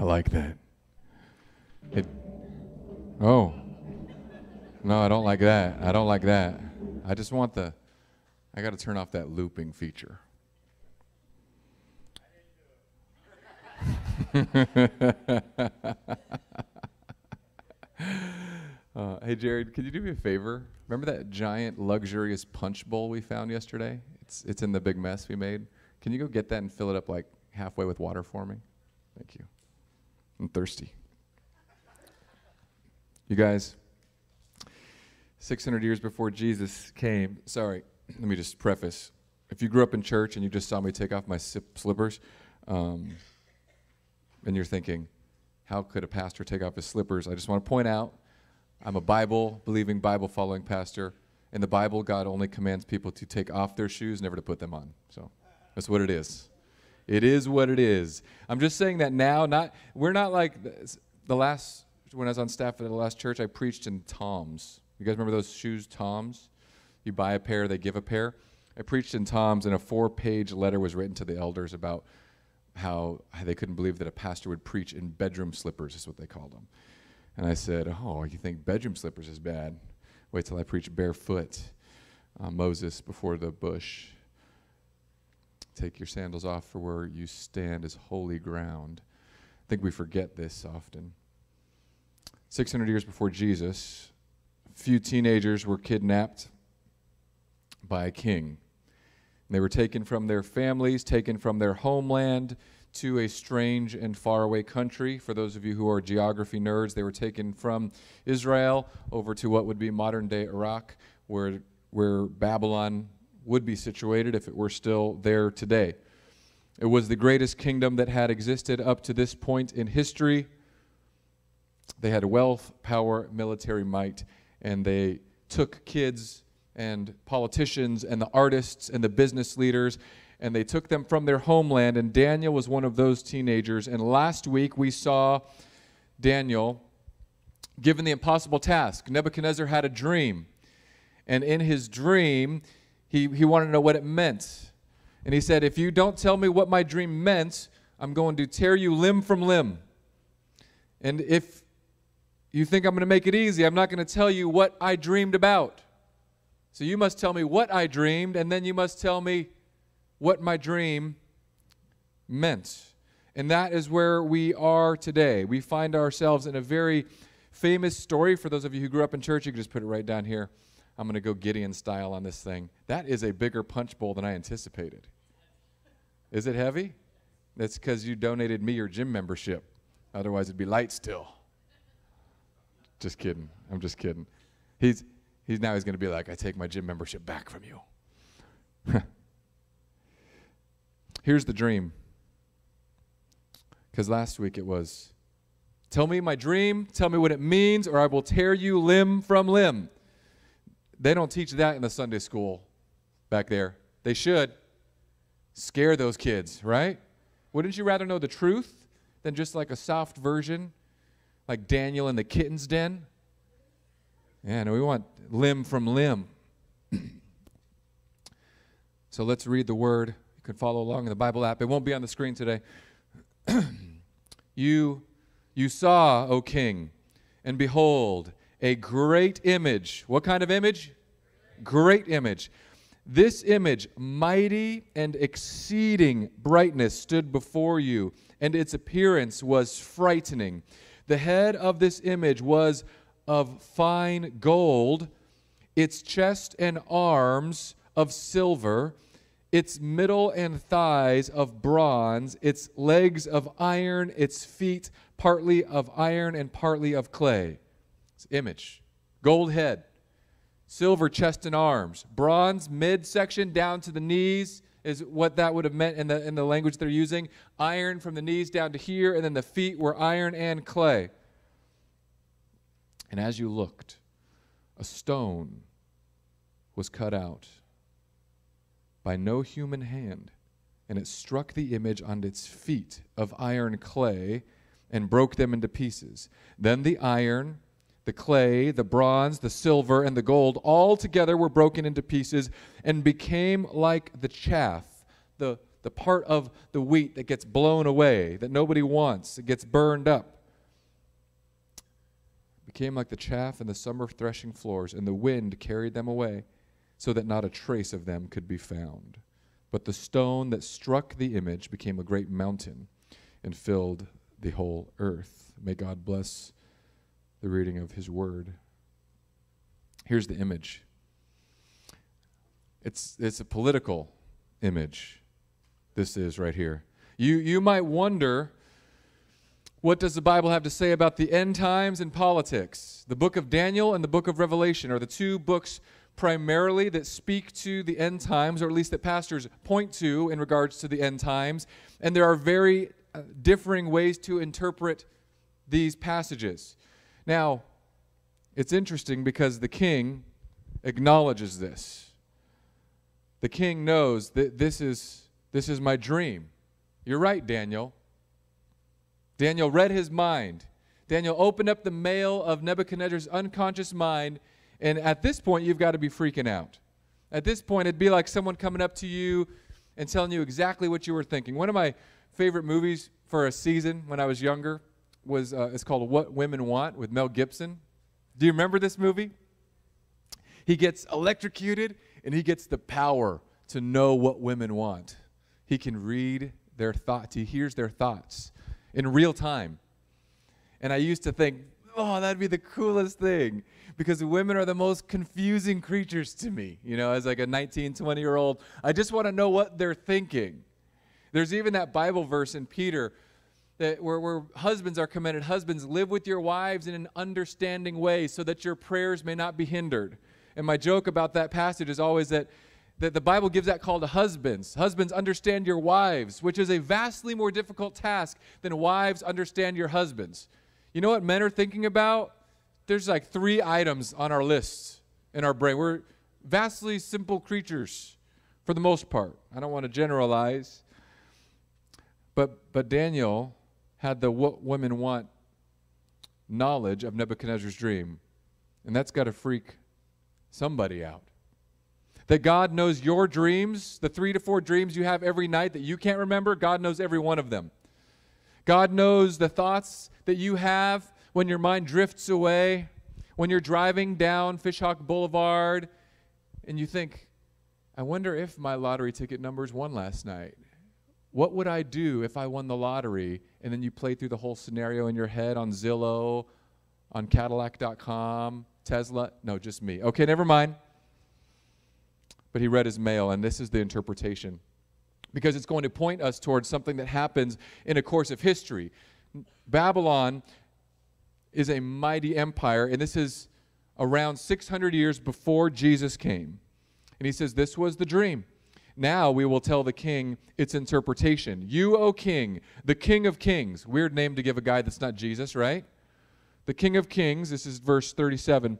I like that. It, oh. No, I don't like that. I don't like that. I just want the, I got to turn off that looping feature. Hey, Jared, could you do me a favor? Remember that giant, luxurious punch bowl we found yesterday? It's in the big mess we made. Can you go get that and fill it up like halfway with water for me? Thank you. I'm thirsty. You guys, 600 years before Jesus came, sorry, let me just preface. If you grew up in church and you just saw me take off my slippers, and you're thinking, how could a pastor take off his slippers? I just want to point out, I'm a Bible-believing, Bible-following pastor. In the Bible, God only commands people to take off their shoes, never to put them on. So that's what it is. It is what it is. I'm just saying that now, we're not like the last, when I was on staff at the last church, I preached in Toms. You guys remember those shoes, Toms? You buy a pair, they give a pair. I preached in Toms, and a 4-page letter was written to the elders about how they couldn't believe that a pastor would preach in bedroom slippers, is what they called them. And I said, oh, you think bedroom slippers is bad? Wait till I preach barefoot, Moses before the bush. Take your sandals off, for where you stand is holy ground. I think we forget this often. 600 years before Jesus, a few teenagers were kidnapped by a king. They were taken from their families, taken from their homeland to a strange and faraway country. For those of you who are geography nerds, they were taken from Israel over to what would be modern-day Iraq, where Babylon would be situated if it were still there today. It was the greatest kingdom that had existed up to this point in history. They had wealth, power, military might, and they took kids and politicians and the artists and the business leaders, and they took them from their homeland, and Daniel was one of those teenagers. And last week we saw Daniel given the impossible task. Nebuchadnezzar had a dream, and in his dream he wanted to know what it meant. And he said, if you don't tell me what my dream meant, I'm going to tear you limb from limb. And if you think I'm going to make it easy, I'm not going to tell you what I dreamed about. So you must tell me what I dreamed, and then you must tell me what my dream meant. And that is where we are today. We find ourselves in a very famous story. For those of you who grew up in church, you can just put it right down here. I'm going to go Gideon style on this thing. That is a bigger punch bowl than I anticipated. Is it heavy? That's because you donated me your gym membership. Otherwise, it'd be light still. Just kidding. I'm just kidding. He's going to be like, I take my gym membership back from you. Here's the dream. Because last week it was, tell me my dream, tell me what it means, or I will tear you limb from limb. They don't teach that in the Sunday school back there. They should. Scare those kids, right? Wouldn't you rather know the truth than just like a soft version, like Daniel in the kitten's den? Yeah, no, we want limb from limb. So let's read the word. You can follow along in the Bible app. It won't be on the screen today. You saw, O king, and behold, a great image. What kind of image? Great image. This image, mighty and exceeding brightness, stood before you, and its appearance was frightening. The head of this image was of fine gold, its chest and arms of silver, its middle and thighs of bronze, its legs of iron, its feet partly of iron and partly of clay. It's image. Gold head, silver chest and arms, bronze midsection down to the knees is what that would have meant in the language they're using. Iron from the knees down to here, and then the feet were iron and clay. And as you looked, a stone was cut out by no human hand, and it struck the image on its feet of iron clay and broke them into pieces. Then the iron, the clay, the bronze, the silver, and the gold all together were broken into pieces and became like the chaff, the the part of the wheat that gets blown away, that nobody wants, it gets burned up. It became like the chaff in the summer threshing floors, and the wind carried them away, so that not a trace of them could be found. But the stone that struck the image became a great mountain and filled the whole earth. May God bless the reading of his word. Here's the image. It's a political image. This is right here. You might wonder, what does the Bible have to say about the end times and politics? The book of Daniel and the book of Revelation are the two books primarily that speak to the end times, or at least that pastors point to in regards to the end times. And there are very differing ways to interpret these passages. Now, it's interesting because the king acknowledges this. The king knows that this is my dream. You're right, Daniel. Daniel read his mind. Daniel opened up the mail of Nebuchadnezzar's unconscious mind, and at this point, you've got to be freaking out. At this point, it'd be like someone coming up to you and telling you exactly what you were thinking. One of my favorite movies for a season when I was younger was it's called What Women Want with Mel Gibson. Do you remember this movie? He gets electrocuted, and he gets the power to know what women want. He can read their thoughts. He hears their thoughts in real time. And I used to think, oh, that'd be the coolest thing, because women are the most confusing creatures to me. You know, as like a 19, 20-year-old, I just want to know what they're thinking. There's even that Bible verse in Peter that where husbands are commanded, husbands, live with your wives in an understanding way so that your prayers may not be hindered. And my joke about that passage is always that the Bible gives that call to husbands. Husbands, understand your wives, which is a vastly more difficult task than wives understand your husbands. You know what men are thinking about? There's like 3 items on our list in our brain. We're vastly simple creatures for the most part. I don't want to generalize. But Daniel had the what women want knowledge of Nebuchadnezzar's dream. And that's got to freak somebody out. That God knows your dreams, the 3 to 4 dreams you have every night that you can't remember, God knows every one of them. God knows the thoughts that you have when your mind drifts away, when you're driving down Fishhawk Boulevard, and you think, I wonder if my lottery ticket numbers won last night. What would I do if I won the lottery? And then you play through the whole scenario in your head on Zillow, on Cadillac.com, Tesla. No, just me. Okay, never mind. But he read his mail, and this is the interpretation, because it's going to point us towards something that happens in a course of history. Babylon is a mighty empire, and this is around 600 years before Jesus came. And he says, this was the dream. Now we will tell the king its interpretation. You, O king, the king of kings. Weird name to give a guy that's not Jesus, right? The king of kings, this is verse 37.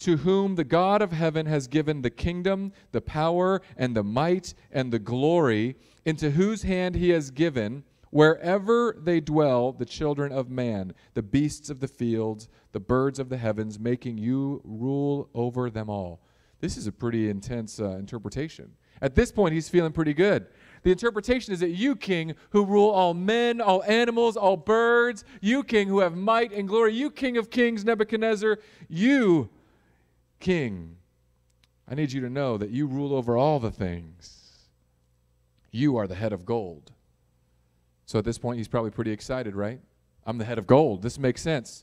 To whom the God of heaven has given the kingdom, the power, and the might, and the glory, into whose hand he has given, wherever they dwell, the children of man, the beasts of the fields, the birds of the heavens, making you rule over them all. This is a pretty intense interpretation. At this point, he's feeling pretty good. The interpretation is that you, king, who rule all men, all animals, all birds, you, king, who have might and glory, you, king of kings, Nebuchadnezzar, you, king, I need you to know that you rule over all the things. You are the head of gold. So at this point, he's probably pretty excited, right? I'm the head of gold. This makes sense.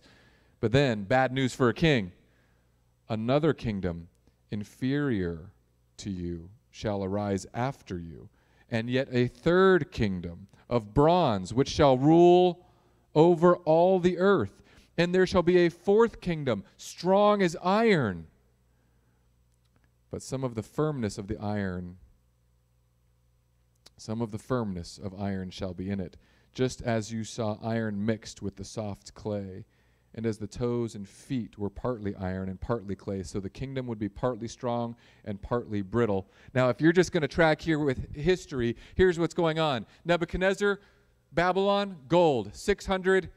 But then, bad news for a king. Another kingdom inferior to you shall arise after you, and yet a third kingdom of bronze, which shall rule over all the earth. And there shall be a fourth kingdom, strong as iron. But some of the firmness of iron shall be in it, just as you saw iron mixed with the soft clay, and as the toes and feet were partly iron and partly clay, so the kingdom would be partly strong and partly brittle. Now, if you're just going to track here with history, here's what's going on. Nebuchadnezzar, Babylon, gold, 600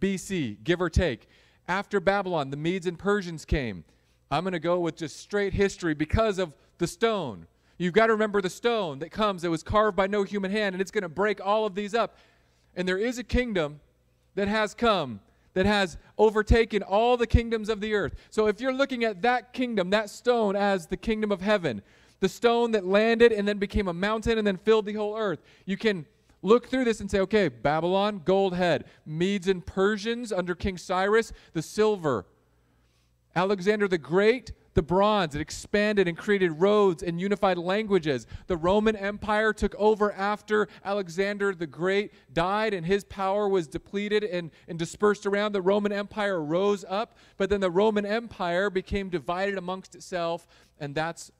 BC, give or take. After Babylon, the Medes and Persians came. I'm going to go with just straight history because of the stone. You've got to remember the stone that comes that was carved by no human hand, and it's going to break all of these up. And there is a kingdom that has come, that has overtaken all the kingdoms of the earth. So if you're looking at that kingdom, that stone as the kingdom of heaven, the stone that landed and then became a mountain and then filled the whole earth, you can look through this and say, okay, Babylon, gold head. Medes and Persians under King Cyrus, the silver. Alexander the Great, the bronze. It expanded and created roads and unified languages. The Roman Empire took over after Alexander the Great died and his power was depleted and dispersed around. The Roman Empire rose up, but then the Roman Empire became divided amongst itself, and that's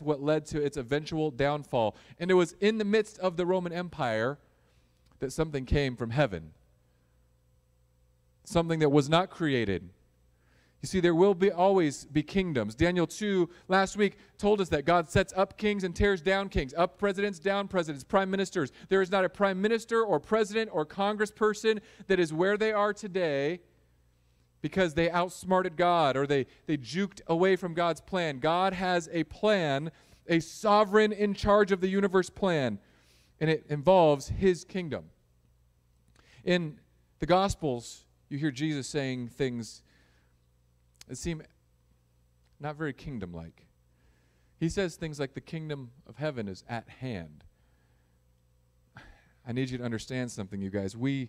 what led to its eventual downfall. And it was in the midst of the Roman Empire that something came from heaven, something that was not created. You see, there will be always be kingdoms. Daniel 2 last week told us that God sets up kings and tears down kings, up presidents, down presidents, prime ministers. There is not a prime minister or president or congressperson that is where they are today because they outsmarted God or they juked away from God's plan. God has a plan, a sovereign in charge of the universe plan, and it involves his kingdom. In the Gospels, you hear Jesus saying things that seem not very kingdom-like. He says things like, the kingdom of heaven is at hand. I need you to understand something, you guys. We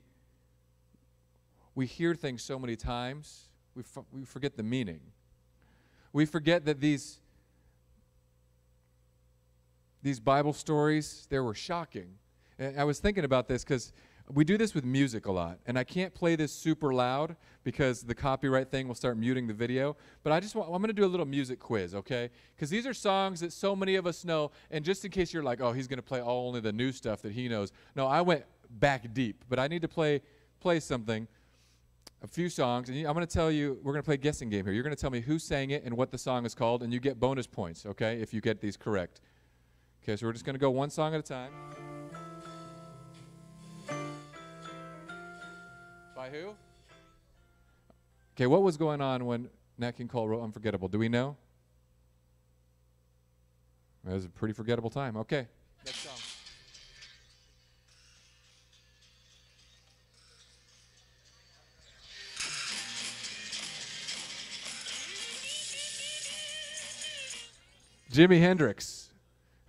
hear things so many times, we forget the meaning. We forget that these Bible stories, they were shocking. And I was thinking about this because we do this with music a lot, and I can't play this super loud because the copyright thing will start muting the video, but I'm going to do a little music quiz, okay? Because these are songs that so many of us know, and just in case you're like, oh, he's going to play all only the new stuff that he knows. No, I went back deep, but I need to play something, a few songs, and I'm going to tell you, we're going to play a guessing game here. You're going to tell me who sang it and what the song is called, and you get bonus points, okay, if you get these correct. Okay, so we're just going to go one song at a time. By who? Okay, what was going on when Nat King Cole wrote Unforgettable? Do we know? That was a pretty forgettable time. Okay. Next song. Jimi Hendrix.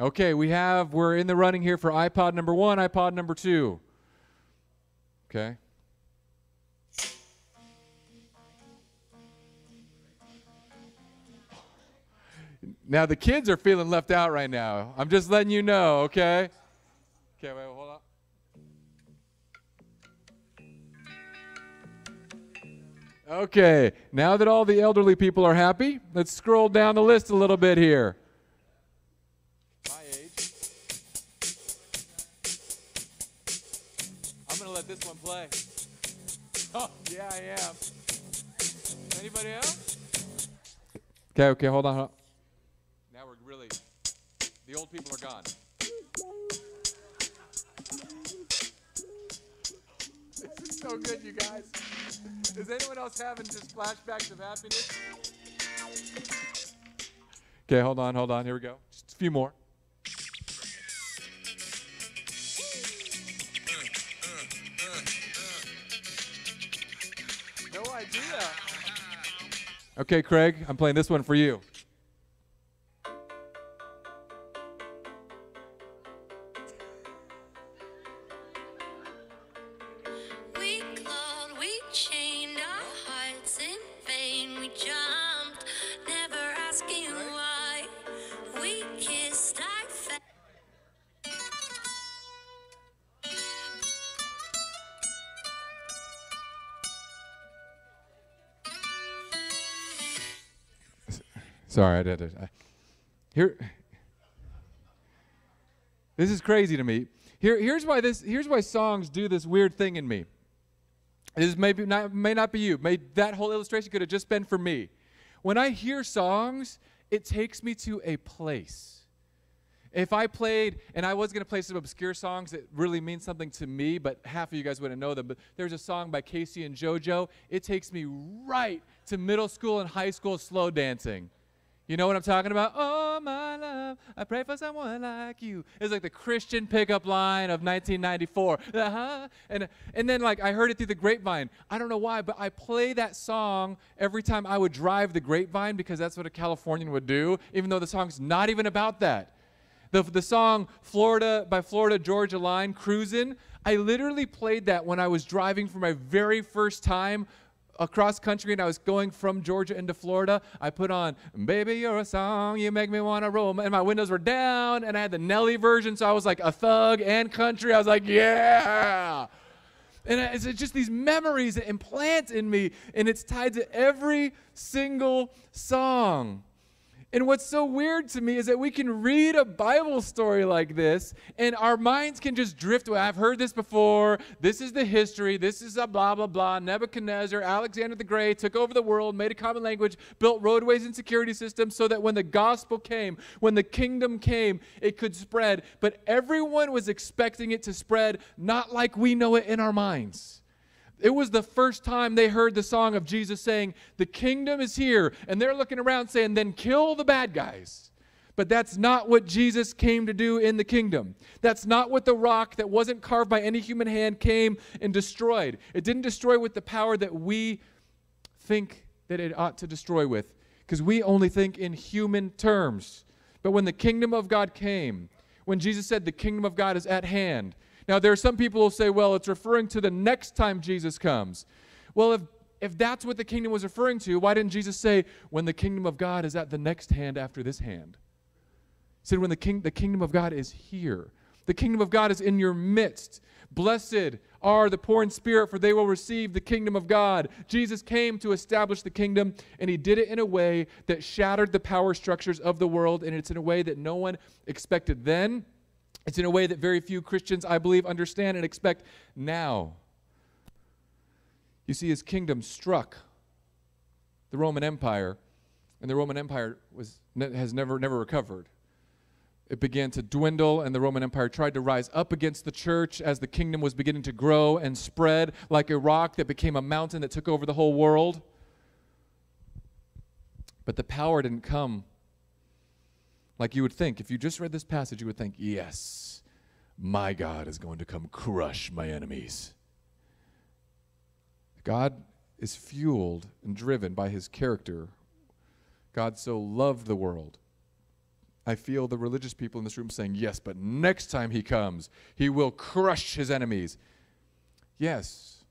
Okay, we're in the running here for iPod number 1, iPod number 2. Okay. Now, the kids are feeling left out right now. I'm just letting you know, okay? Okay, wait, hold on. Okay, now that all the elderly people are happy, let's scroll down the list a little bit here. My age. I'm going to let this one play. Oh, yeah, I am. Anybody else? Okay, hold on. Now we're really, the old people are gone. This is so good, you guys. Is anyone else having just flashbacks of happiness? Okay, hold on. Here we go. Just a few more. No idea. Okay, Craig, I'm playing this one for you. Sorry, I did it. This is crazy to me. Here's why songs do this weird thing in me. This may not be you. That whole illustration could have just been for me. When I hear songs, it takes me to a place. If I played, and I was going to play some obscure songs that really mean something to me, but half of you guys wouldn't know them, but there's a song by Casey and JoJo. It takes me right to middle school and high school slow dancing. You know what I'm talking about? Oh, my love, I pray for someone like you. It's like the Christian pickup line of 1994. Uh-huh. And then, like, I heard it through the grapevine. I don't know why, but I play that song every time I would drive the grapevine because that's what a Californian would do, even though the song's not even about that. The song Florida by Florida Georgia Line, Cruisin', I literally played that when I was driving for my very first time across country, and I was going from Georgia into Florida. I put on, baby, you're a song, you make me want to roll. And my windows were down, and I had the Nelly version, so I was like a thug and country. I was like, yeah. And it's just these memories that implant in me, and it's tied to every single song. And what's so weird to me is that we can read a Bible story like this, and our minds can just drift away. I've heard this before. This is the history. This is a blah, blah, blah. Nebuchadnezzar, Alexander the Great took over the world, made a common language, built roadways and security systems so that when the gospel came, when the kingdom came, it could spread. But everyone was expecting it to spread, not like we know it in our minds. It was the first time they heard the song of Jesus saying, the kingdom is here. And they're looking around saying, then kill the bad guys. But that's not what Jesus came to do in the kingdom. That's not what the rock that wasn't carved by any human hand came and destroyed. It didn't destroy with the power that we think that it ought to destroy with, because we only think in human terms. But when the kingdom of God came, when Jesus said the kingdom of God is at hand, now, there are some people who say, well, it's referring to the next time Jesus comes. Well, if that's what the kingdom was referring to, why didn't Jesus say, when the kingdom of God is at the next hand after this hand? He said, when the kingdom of God is here. The kingdom of God is in your midst. Blessed are the poor in spirit, for they will receive the kingdom of God. Jesus came to establish the kingdom, and he did it in a way that shattered the power structures of the world, and it's in a way that no one expected then. It's in a way that very few Christians, I believe, understand and expect now. You see, his kingdom struck the Roman Empire, and the Roman Empire has never recovered. It began to dwindle, and the Roman Empire tried to rise up against the church as the kingdom was beginning to grow and spread like a rock that became a mountain that took over the whole world. But the power didn't come like you would think. If you just read this passage, you would think, yes, my God is going to come crush my enemies. God is fueled and driven by his character. God so loved the world. I feel the religious people in this room saying, yes, but next time he comes, he will crush his enemies. Yes,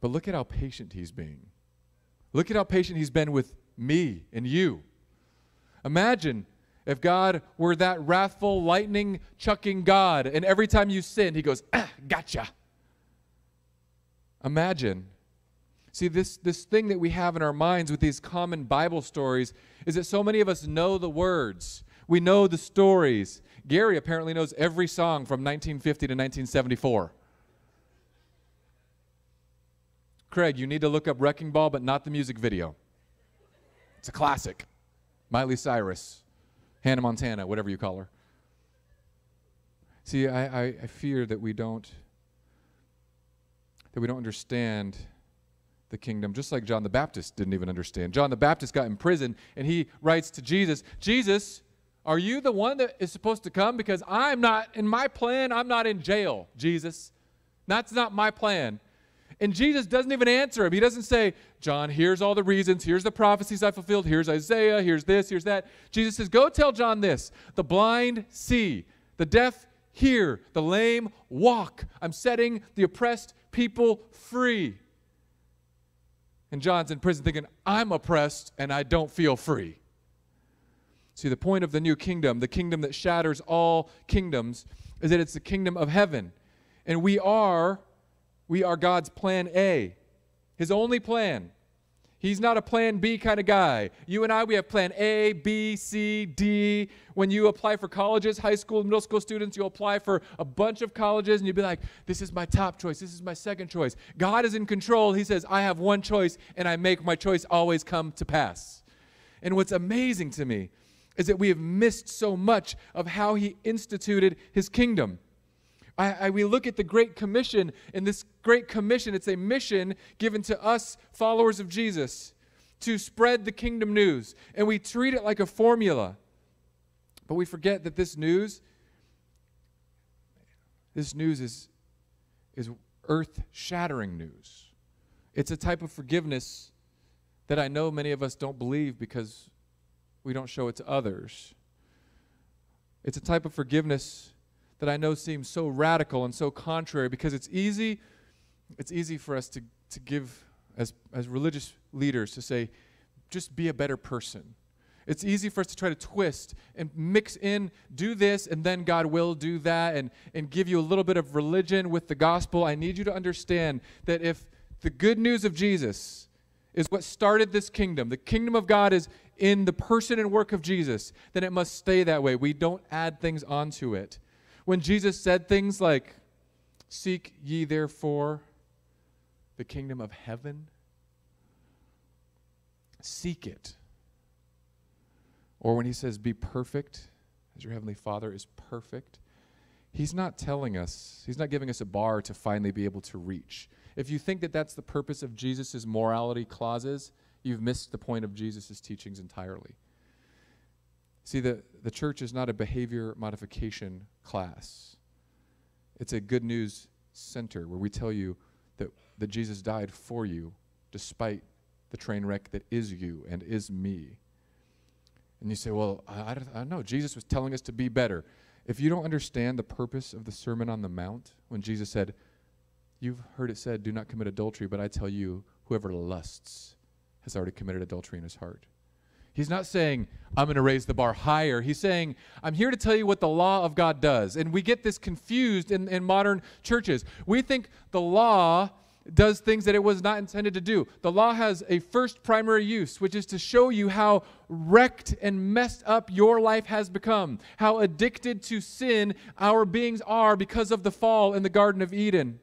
but look at how patient he's being. Look at how patient he's been with me and you. Imagine if God were that wrathful, lightning-chucking God, and every time you sin, he goes, ah, gotcha. Imagine. See, this thing that we have in our minds with these common Bible stories is that so many of us know the words. We know the stories. Gary apparently knows every song from 1950 to 1974. Craig, you need to look up Wrecking Ball, but not the music video. It's a classic. Miley Cyrus. Hannah Montana, whatever you call her. See, I fear that we don't understand the kingdom, just like John the Baptist didn't even understand. John the Baptist got in prison, and he writes to Jesus, Jesus, are you the one that is supposed to come? Because I'm not, in my plan, I'm not in jail, Jesus. That's not my plan. And Jesus doesn't even answer him. He doesn't say, John, here's all the reasons. Here's the prophecies I fulfilled. Here's Isaiah. Here's this. Here's that. Jesus says, go tell John this. The blind see. The deaf hear. The lame walk. I'm setting the oppressed people free. And John's in prison thinking, I'm oppressed and I don't feel free. See, the point of the new kingdom, the kingdom that shatters all kingdoms, is that it's the kingdom of heaven. And we are God's plan A, his only plan. He's not a plan B kind of guy. You and I, we have plan A, B, C, D. When you apply for colleges, high school, middle school students, you'll apply for a bunch of colleges, and you'll be like, this is my top choice, this is my second choice. God is in control. He says, I have one choice, and I make my choice always come to pass. And what's amazing to me is that we have missed so much of how he instituted his kingdom. We look at the Great Commission, and this Great Commission, it's a mission given to us followers of Jesus to spread the kingdom news, and we treat it like a formula. But we forget that this news is earth-shattering news. It's a type of forgiveness that I know many of us don't believe because we don't show it to others. It's a type of forgiveness that I know seems so radical and so contrary because it's easy for us to give as religious leaders to say, just be a better person. It's easy for us to try to twist and mix in, do this, and then God will do that, and give you a little bit of religion with the gospel. I need you to understand that if the good news of Jesus is what started this kingdom, the kingdom of God is in the person and work of Jesus, then it must stay that way. We don't add things onto it. When Jesus said things like, "Seek ye therefore the kingdom of heaven," seek it. Or when he says, "Be perfect, as your heavenly Father is perfect," he's not telling us, he's not giving us a bar to finally be able to reach. If you think that that's the purpose of Jesus' morality clauses, you've missed the point of Jesus' teachings entirely. See, the church is not a behavior modification class. It's a good news center where we tell you that Jesus died for you despite the train wreck that is you and is me. And you say, well, I don't know. Jesus was telling us to be better. If you don't understand the purpose of the Sermon on the Mount, when Jesus said, you've heard it said, do not commit adultery, but I tell you, whoever lusts has already committed adultery in his heart. He's not saying, I'm going to raise the bar higher. He's saying, I'm here to tell you what the law of God does. And we get this confused in modern churches. We think the law does things that it was not intended to do. The law has a first primary use, which is to show you how wrecked and messed up your life has become, how addicted to sin our beings are because of the fall in the Garden of Eden.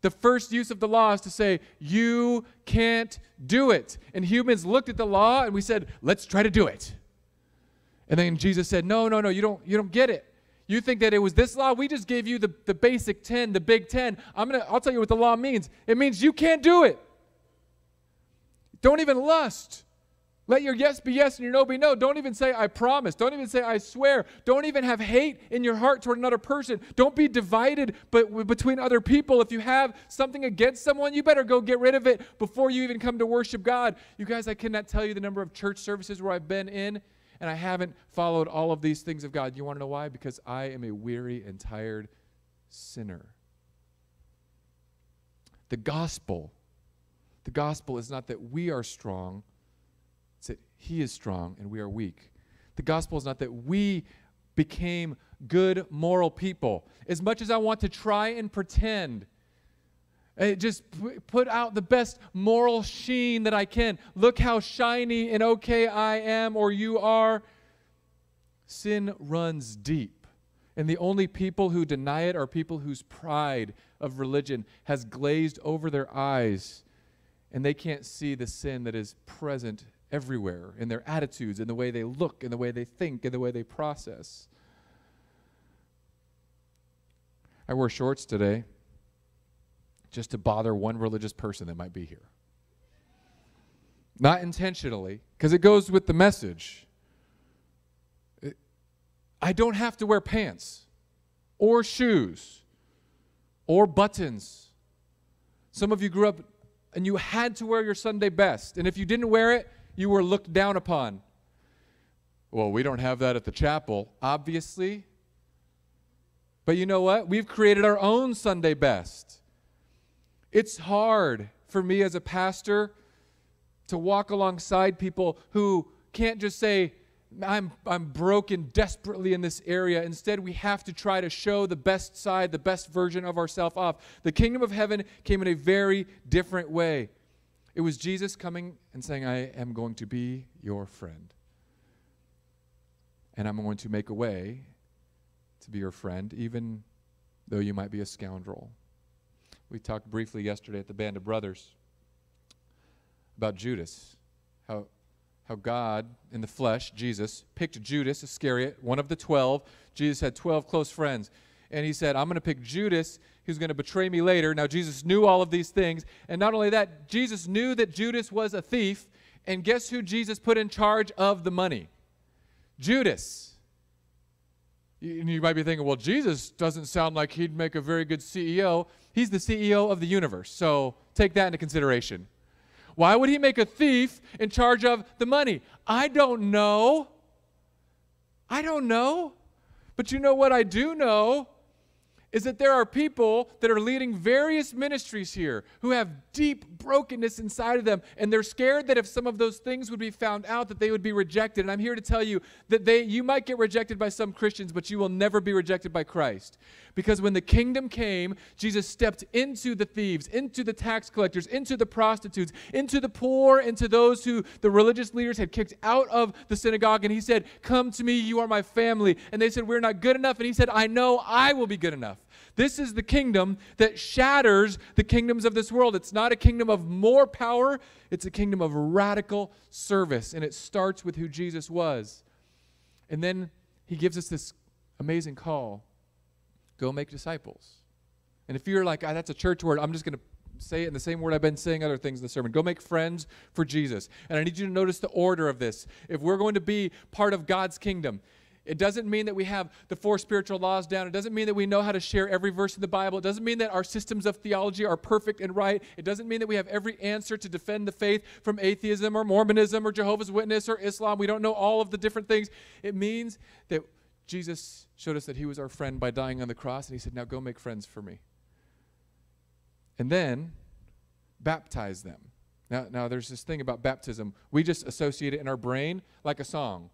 The first use of the law is to say, you can't do it. And humans looked at the law and we said, let's try to do it. And then Jesus said, no, you don't get it. You think that it was this law? We just gave you the basic 10, the big 10. I'll tell you what the law means. It means you can't do it. Don't even lust. Let your yes be yes and your no be no. Don't even say, I promise. Don't even say, I swear. Don't even have hate in your heart toward another person. Don't be divided between other people. If you have something against someone, you better go get rid of it before you even come to worship God. You guys, I cannot tell you the number of church services where I've been in, and I haven't followed all of these things of God. You want to know why? Because I am a weary and tired sinner. The gospel is not that we are strong. It's that he is strong and we are weak. The gospel is not that we became good moral people. As much as I want to try and pretend, just put out the best moral sheen that I can. Look how shiny and okay I am or you are. Sin runs deep. And the only people who deny it are people whose pride of religion has glazed over their eyes. And they can't see the sin that is present everywhere in their attitudes, in the way they look, in the way they think, in the way they process. I wore shorts today, just to bother one religious person that might be here. Not intentionally, because it goes with the message. I don't have to wear pants or shoes or buttons. Some of you grew up and you had to wear your Sunday best, and if you didn't wear it, you were looked down upon. Well, we don't have that at the chapel, obviously. But you know what? We've created our own Sunday best. It's hard for me as a pastor to walk alongside people who can't just say, I'm broken desperately in this area. Instead, we have to try to show the best side, the best version of ourselves off. The kingdom of heaven came in a very different way. It was Jesus coming and saying, I am going to be your friend. And I'm going to make a way to be your friend, even though you might be a scoundrel. We talked briefly yesterday at the Band of Brothers about Judas, how God in the flesh, Jesus, picked Judas Iscariot, one of the 12. Jesus had 12 close friends. And he said, I'm going to pick Judas, who's going to betray me later. Now, Jesus knew all of these things. And not only that, Jesus knew that Judas was a thief, And guess who Jesus put in charge of the money? Judas. You might be thinking, well, Jesus doesn't sound like he'd make a very good CEO. He's the CEO of the universe, so take that into consideration. Why would he make a thief in charge of the money? I don't know. I don't know. But you know what I do know is that there are people that are leading various ministries here who have deep brokenness inside of them, and they're scared that if some of those things would be found out, that they would be rejected. And I'm here to tell you that you might get rejected by some Christians, but you will never be rejected by Christ. Because when the kingdom came, Jesus stepped into the thieves, into the tax collectors, into the prostitutes, into the poor, into those who the religious leaders had kicked out of the synagogue. And he said, "Come to me, you are my family." And they said, "We're not good enough." And he said, "I know I will be good enough." This is the kingdom that shatters the kingdoms of this world. It's not a kingdom of more power. It's a kingdom of radical service. And it starts with who Jesus was. And then he gives us this amazing call. Go make disciples. And if you're like, that's a church word, I'm just going to say it in the same word I've been saying other things in the sermon. Go make friends for Jesus. And I need you to notice the order of this. If we're going to be part of God's kingdom, it doesn't mean that we have the 4 spiritual laws down. It doesn't mean that we know how to share every verse in the Bible. It doesn't mean that our systems of theology are perfect and right. It doesn't mean that we have every answer to defend the faith from atheism or Mormonism or Jehovah's Witness or Islam. We don't know all of the different things. It means that Jesus showed us that he was our friend by dying on the cross, and he said, now go make friends for me. And then baptize them. Now there's this thing about baptism. We just associate it in our brain like a song.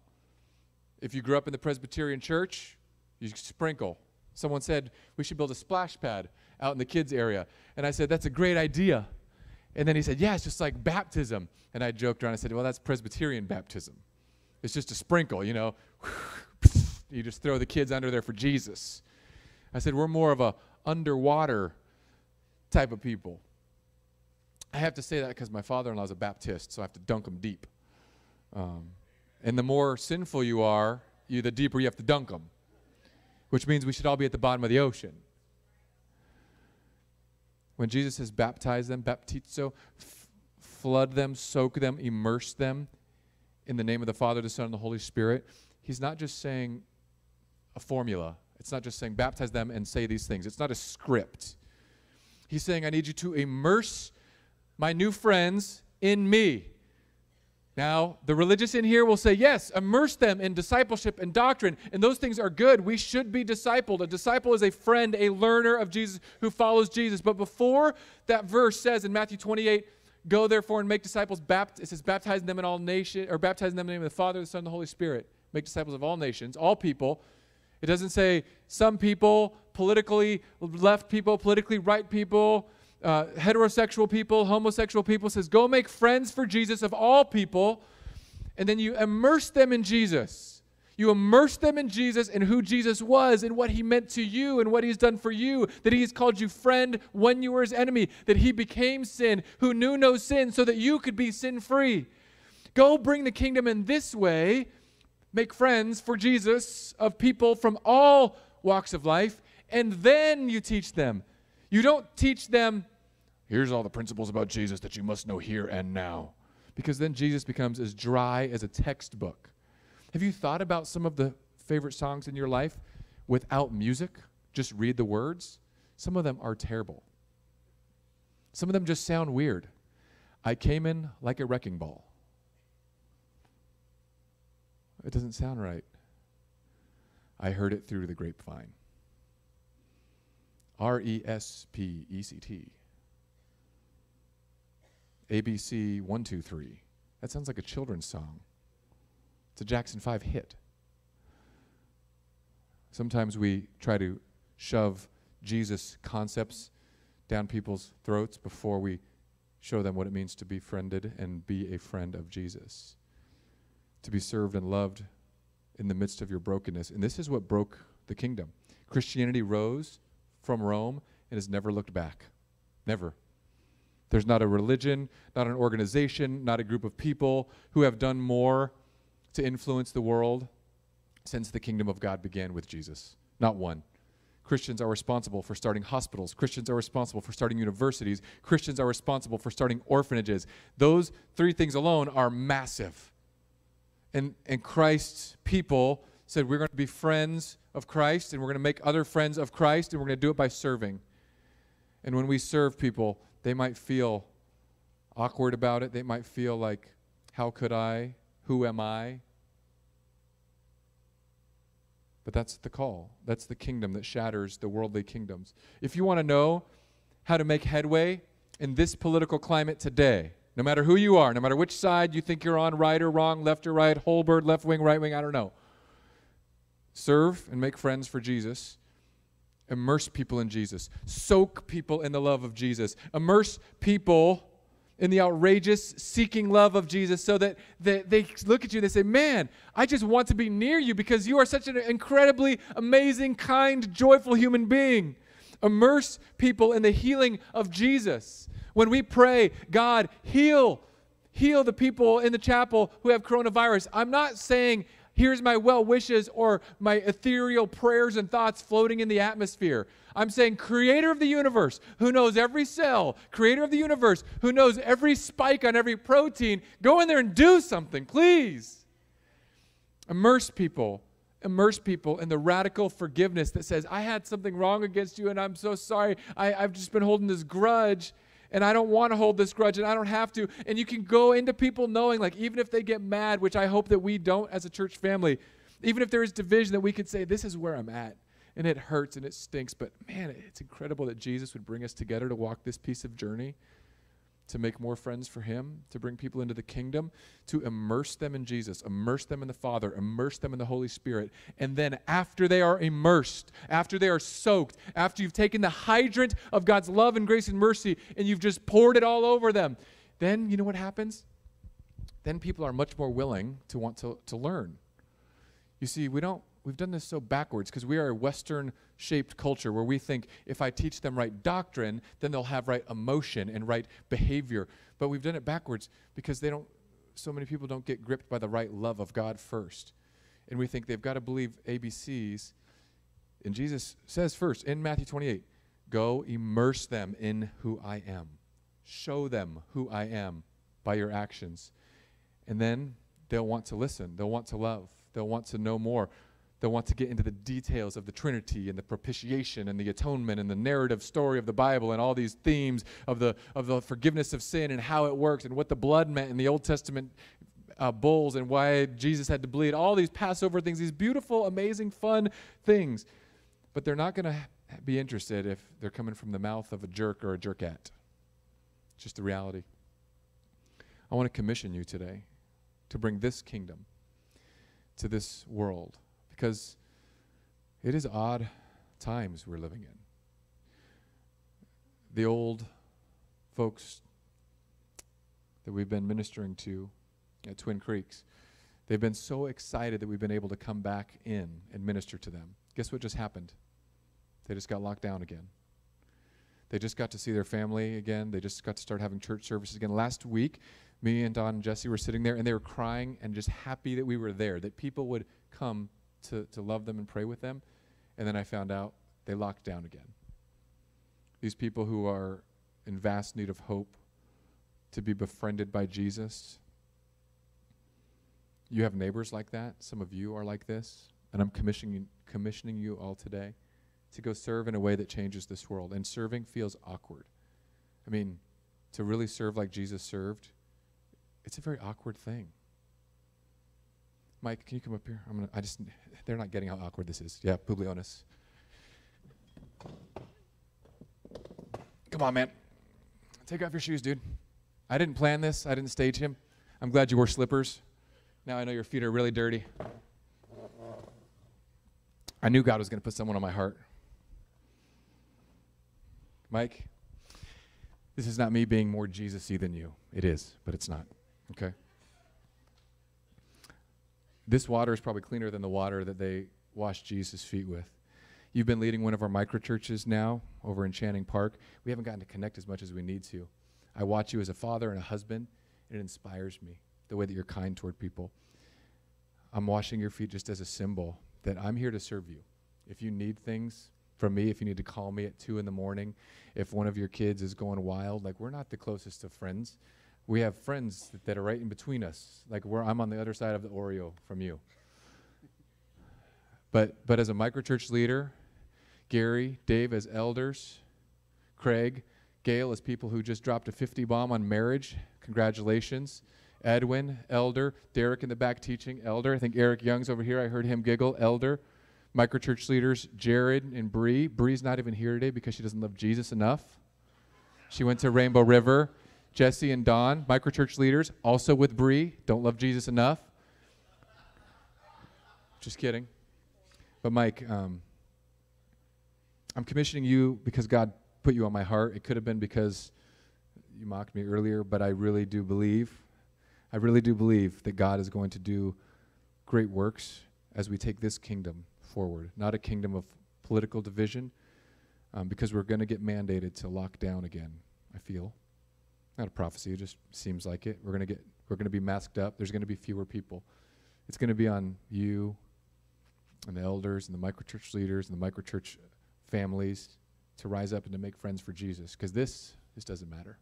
If you grew up in the Presbyterian church, you sprinkle. Someone said, we should build a splash pad out in the kids area. And I said, that's a great idea. And then he said, yeah, it's just like baptism. And I joked around. I said, well, that's Presbyterian baptism. It's just a sprinkle, you know. You just throw the kids under there for Jesus. I said, we're more of a underwater type of people. I have to say that because my father-in-law is a Baptist, so I have to dunk them deep. And the more sinful you are, the deeper you have to dunk them, which means we should all be at the bottom of the ocean. When Jesus says baptize them, baptizo, flood them, soak them, immerse them in the name of the Father, the Son, and the Holy Spirit, he's not just saying a formula. It's not just saying baptize them and say these things. It's not a script. He's saying I need you to immerse my new friends in me. Now, the religious in here will say, yes, immerse them in discipleship and doctrine, and those things are good. We should be discipled. A disciple is a friend, a learner of Jesus who follows Jesus. But before that verse says in Matthew 28, go therefore and make disciples, it says baptizing them in all nations, or baptizing them in the name of the Father, the Son, and the Holy Spirit. Make disciples of all nations, all people. It doesn't say some people, politically left people, politically right people, heterosexual people, homosexual people. It says go make friends for Jesus of all people, and then you immerse them in Jesus. You immerse them in Jesus and who Jesus was and what he meant to you and what he's done for you, that he's called you friend when you were his enemy, that he became sin, who knew no sin so that you could be sin-free. Go bring the kingdom in this way. Make friends for Jesus of people from all walks of life, and then you teach them. You don't teach them, here's all the principles about Jesus that you must know here and now, because then Jesus becomes as dry as a textbook. Have you thought about some of the favorite songs in your life without music? Just read the words. Some of them are terrible. Some of them just sound weird. I came in like a wrecking ball. It doesn't sound right. I heard it through the grapevine. R-E-S-P-E-C-T. ABC 1, 2, 3. That sounds like a children's song. It's a Jackson 5 hit. Sometimes we try to shove Jesus concepts down people's throats before we show them what it means to be friended and be a friend of Jesus. To be served and loved in the midst of your brokenness. And this is what broke the kingdom. Christianity rose from Rome and has never looked back. Never. There's not a religion, not an organization, not a group of people who have done more to influence the world since the kingdom of God began with Jesus. Not one. Christians are responsible for starting hospitals. Christians are responsible for starting universities. Christians are responsible for starting orphanages. Those three things alone are massive. And Christ's people said, we're going to be friends of Christ, and we're going to make other friends of Christ, and we're going to do it by serving. And when we serve people, they might feel awkward about it. They might feel like, how could I? Who am I? But that's the call. That's the kingdom that shatters the worldly kingdoms. If you want to know how to make headway in this political climate today, no matter who you are, no matter which side you think you're on, right or wrong, left or right, whole bird, left wing, right wing, I don't know. Serve and make friends for Jesus. Immerse people in Jesus. Soak people in the love of Jesus. Immerse people in the outrageous, seeking love of Jesus, so that they look at you and they say, man, I just want to be near you because you are such an incredibly amazing, kind, joyful human being. Immerse people in the healing of Jesus. When we pray, God, heal the people in the chapel who have coronavirus, I'm not saying, here's my well wishes or my ethereal prayers and thoughts floating in the atmosphere. I'm saying, creator of the universe, who knows every cell, creator of the universe, who knows every spike on every protein, go in there and do something, please. Immerse people in the radical forgiveness that says, I had something wrong against you and I'm so sorry. I've just been holding this grudge. And I don't want to hold this grudge, and I don't have to. And you can go into people knowing, like, even if they get mad, which I hope that we don't as a church family, even if there is division, that we could say, this is where I'm at. And it hurts and it stinks. But, man, it's incredible that Jesus would bring us together to walk this piece of journey, to make more friends for him, to bring people into the kingdom, to immerse them in Jesus, immerse them in the Father, immerse them in the Holy Spirit. And then after they are immersed, after they are soaked, after you've taken the hydrant of God's love and grace and mercy and you've just poured it all over them, then you know what happens? Then people are much more willing to want to learn. You see, we've done this so backwards because we are a Western-shaped culture where we think if I teach them right doctrine, then they'll have right emotion and right behavior. But we've done it backwards because so many people don't get gripped by the right love of God first. And we think they've got to believe ABCs. And Jesus says first in Matthew 28, go immerse them in who I am. Show them who I am by your actions. And then they'll want to listen. They'll want to love. They'll want to know more. They'll want to get into the details of the Trinity and the propitiation and the atonement and the narrative story of the Bible and all these themes of the forgiveness of sin and how it works and what the blood meant in the Old Testament bulls and why Jesus had to bleed. All these Passover things, these beautiful, amazing, fun things. But they're not going to be interested if they're coming from the mouth of a jerk or a jerkette. It's just the reality. I want to commission you today to bring this kingdom to this world. Because it is odd times we're living in. The old folks that we've been ministering to at Twin Creeks, they've been so excited that we've been able to come back in and minister to them. Guess what just happened? They just got locked down again. They just got to see their family again. They just got to start having church services again. Last week, me and Don and Jesse were sitting there, and they were crying and just happy that we were there, that people would come to love them and pray with them. And then I found out they locked down again. These people who are in vast need of hope to be befriended by Jesus. You have neighbors like that. Some of you are like this. And I'm commissioning you all today to go serve in a way that changes this world. And serving feels awkward. I mean, to really serve like Jesus served, it's a very awkward thing. Mike, can you come up here? They're not getting how awkward this is. Yeah, Publionis. Come on, man. Take off your shoes, dude. I didn't plan this. I didn't stage him. I'm glad you wore slippers. Now I know your feet are really dirty. I knew God was going to put someone on my heart. Mike, this is not me being more Jesus-y than you. It is, but it's not. Okay? This water is probably cleaner than the water that they washed Jesus' feet with. You've been leading one of our microchurches now over in Channing Park. We haven't gotten to connect as much as we need to. I watch you as a father and a husband, and it inspires me, the way that you're kind toward people. I'm washing your feet just as a symbol that I'm here to serve you. If you need things, from me if you need to call me at 2 in the morning. If one of your kids is going wild, like, we're not the closest of friends. We have friends that are right in between us. Like, I'm on the other side of the Oreo from you. But as a microchurch leader, Gary, Dave as elders, Craig, Gail as people who just dropped a 50 bomb on marriage. Congratulations. Edwin, elder. Derek in the back teaching, elder. I think Eric Young's over here. I heard him giggle, elder. Microchurch leaders, Jared and Bree. Bree's not even here today because she doesn't love Jesus enough. She went to Rainbow River. Jesse and Don, microchurch leaders, also with Bree, don't love Jesus enough. Just kidding. But Mike, I'm commissioning you because God put you on my heart. It could have been because you mocked me earlier, but I really do believe that God is going to do great works as we take this kingdom forward, not a kingdom of political division, because we're going to get mandated to lock down again, I feel. Not a prophecy, it just seems like it. We're gonna be masked up. There's gonna be fewer people. It's gonna be on you and the elders and the microchurch leaders and the microchurch families to rise up and to make friends for Jesus. Because this doesn't matter.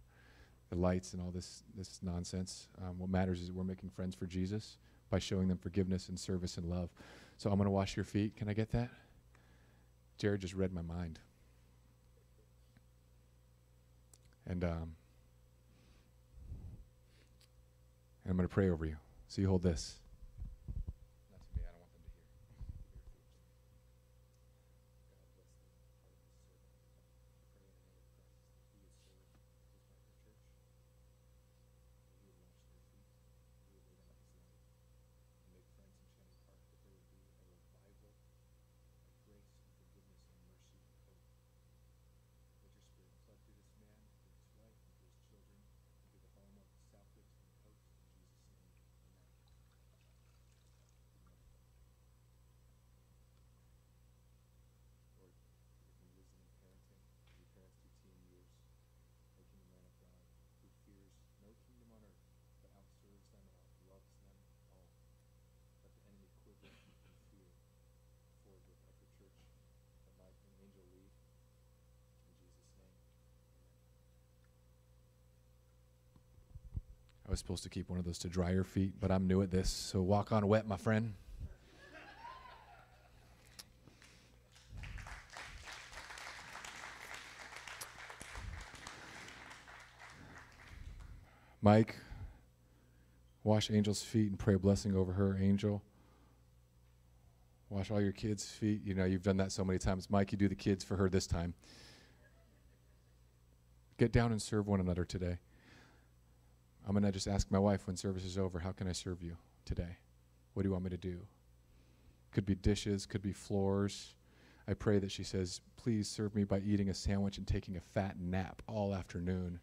The lights and all this nonsense. What matters is we're making friends for Jesus by showing them forgiveness and service and love. So I'm gonna wash your feet. Can I get that? Jared just read my mind. And I'm going to pray over you. So you hold this. I was supposed to keep one of those to dry your feet, but I'm new at this, so walk on wet, my friend. Mike, wash Angel's feet and pray a blessing over her, Angel. Wash all your kids' feet. You know, you've done that so many times. Mike, you do the kids for her this time. Get down and serve one another today. I'm going to just ask my wife when service is over, how can I serve you today? What do you want me to do? Could be dishes, could be floors. I pray that she says, please serve me by eating a sandwich and taking a fat nap all afternoon.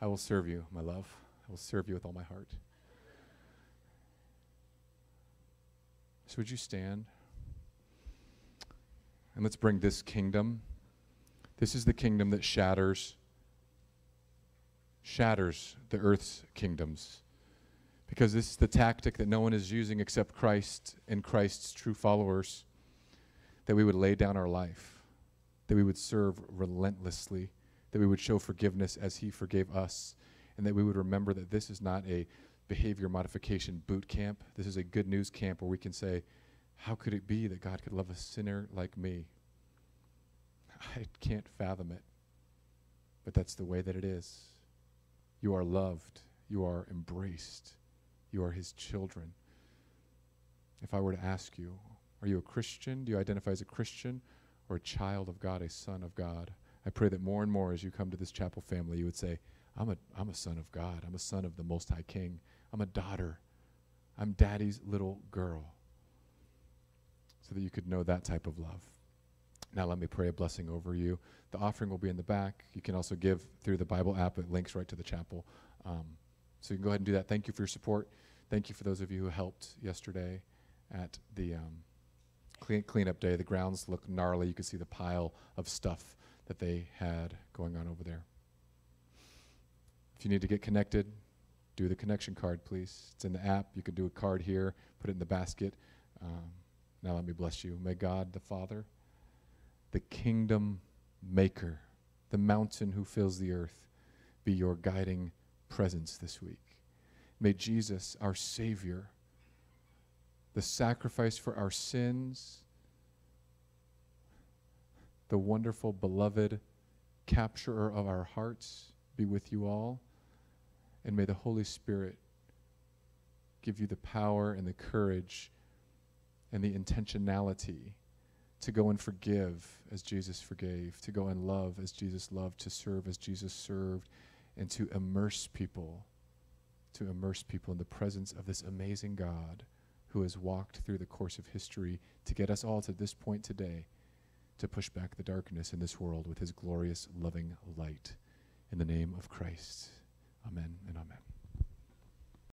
I will serve you, my love. I will serve you with all my heart. So would you stand? And let's bring this kingdom. This is the kingdom that shatters the earth's kingdoms, because this is the tactic that no one is using except Christ and Christ's true followers, that we would lay down our life, that we would serve relentlessly, that we would show forgiveness as he forgave us, and that we would remember that this is not a behavior modification boot camp. This is a good news camp where we can say, how could it be that God could love a sinner like me? I can't fathom it, but that's the way that it is. You are loved. You are embraced. You are his children. If I were to ask you, are you a Christian? Do you identify as a Christian or a child of God, a son of God? I pray that more and more as you come to this chapel family, you would say, I'm a son of God. I'm a son of the Most High King. I'm a daughter. I'm daddy's little girl. So that you could know that type of love. Now let me pray a blessing over you. The offering will be in the back. You can also give through the Bible app. It links right to the chapel. So you can go ahead and do that. Thank you for your support. Thank you for those of you who helped yesterday at the cleanup day. The grounds look gnarly. You can see the pile of stuff that they had going on over there. If you need to get connected, do the connection card, please. It's in the app. You can do a card here, put it in the basket. Now let me bless you. May God the Father, the kingdom maker, the mountain who fills the earth, be your guiding presence this week. May Jesus, our Savior, the sacrifice for our sins, the wonderful, beloved capturer of our hearts, be with you all. And may the Holy Spirit give you the power and the courage and the intentionality to go and forgive as Jesus forgave, to go and love as Jesus loved, to serve as Jesus served, and to immerse people in the presence of this amazing God who has walked through the course of history to get us all to this point today, to push back the darkness in this world with his glorious, loving light. In the name of Christ, amen and amen.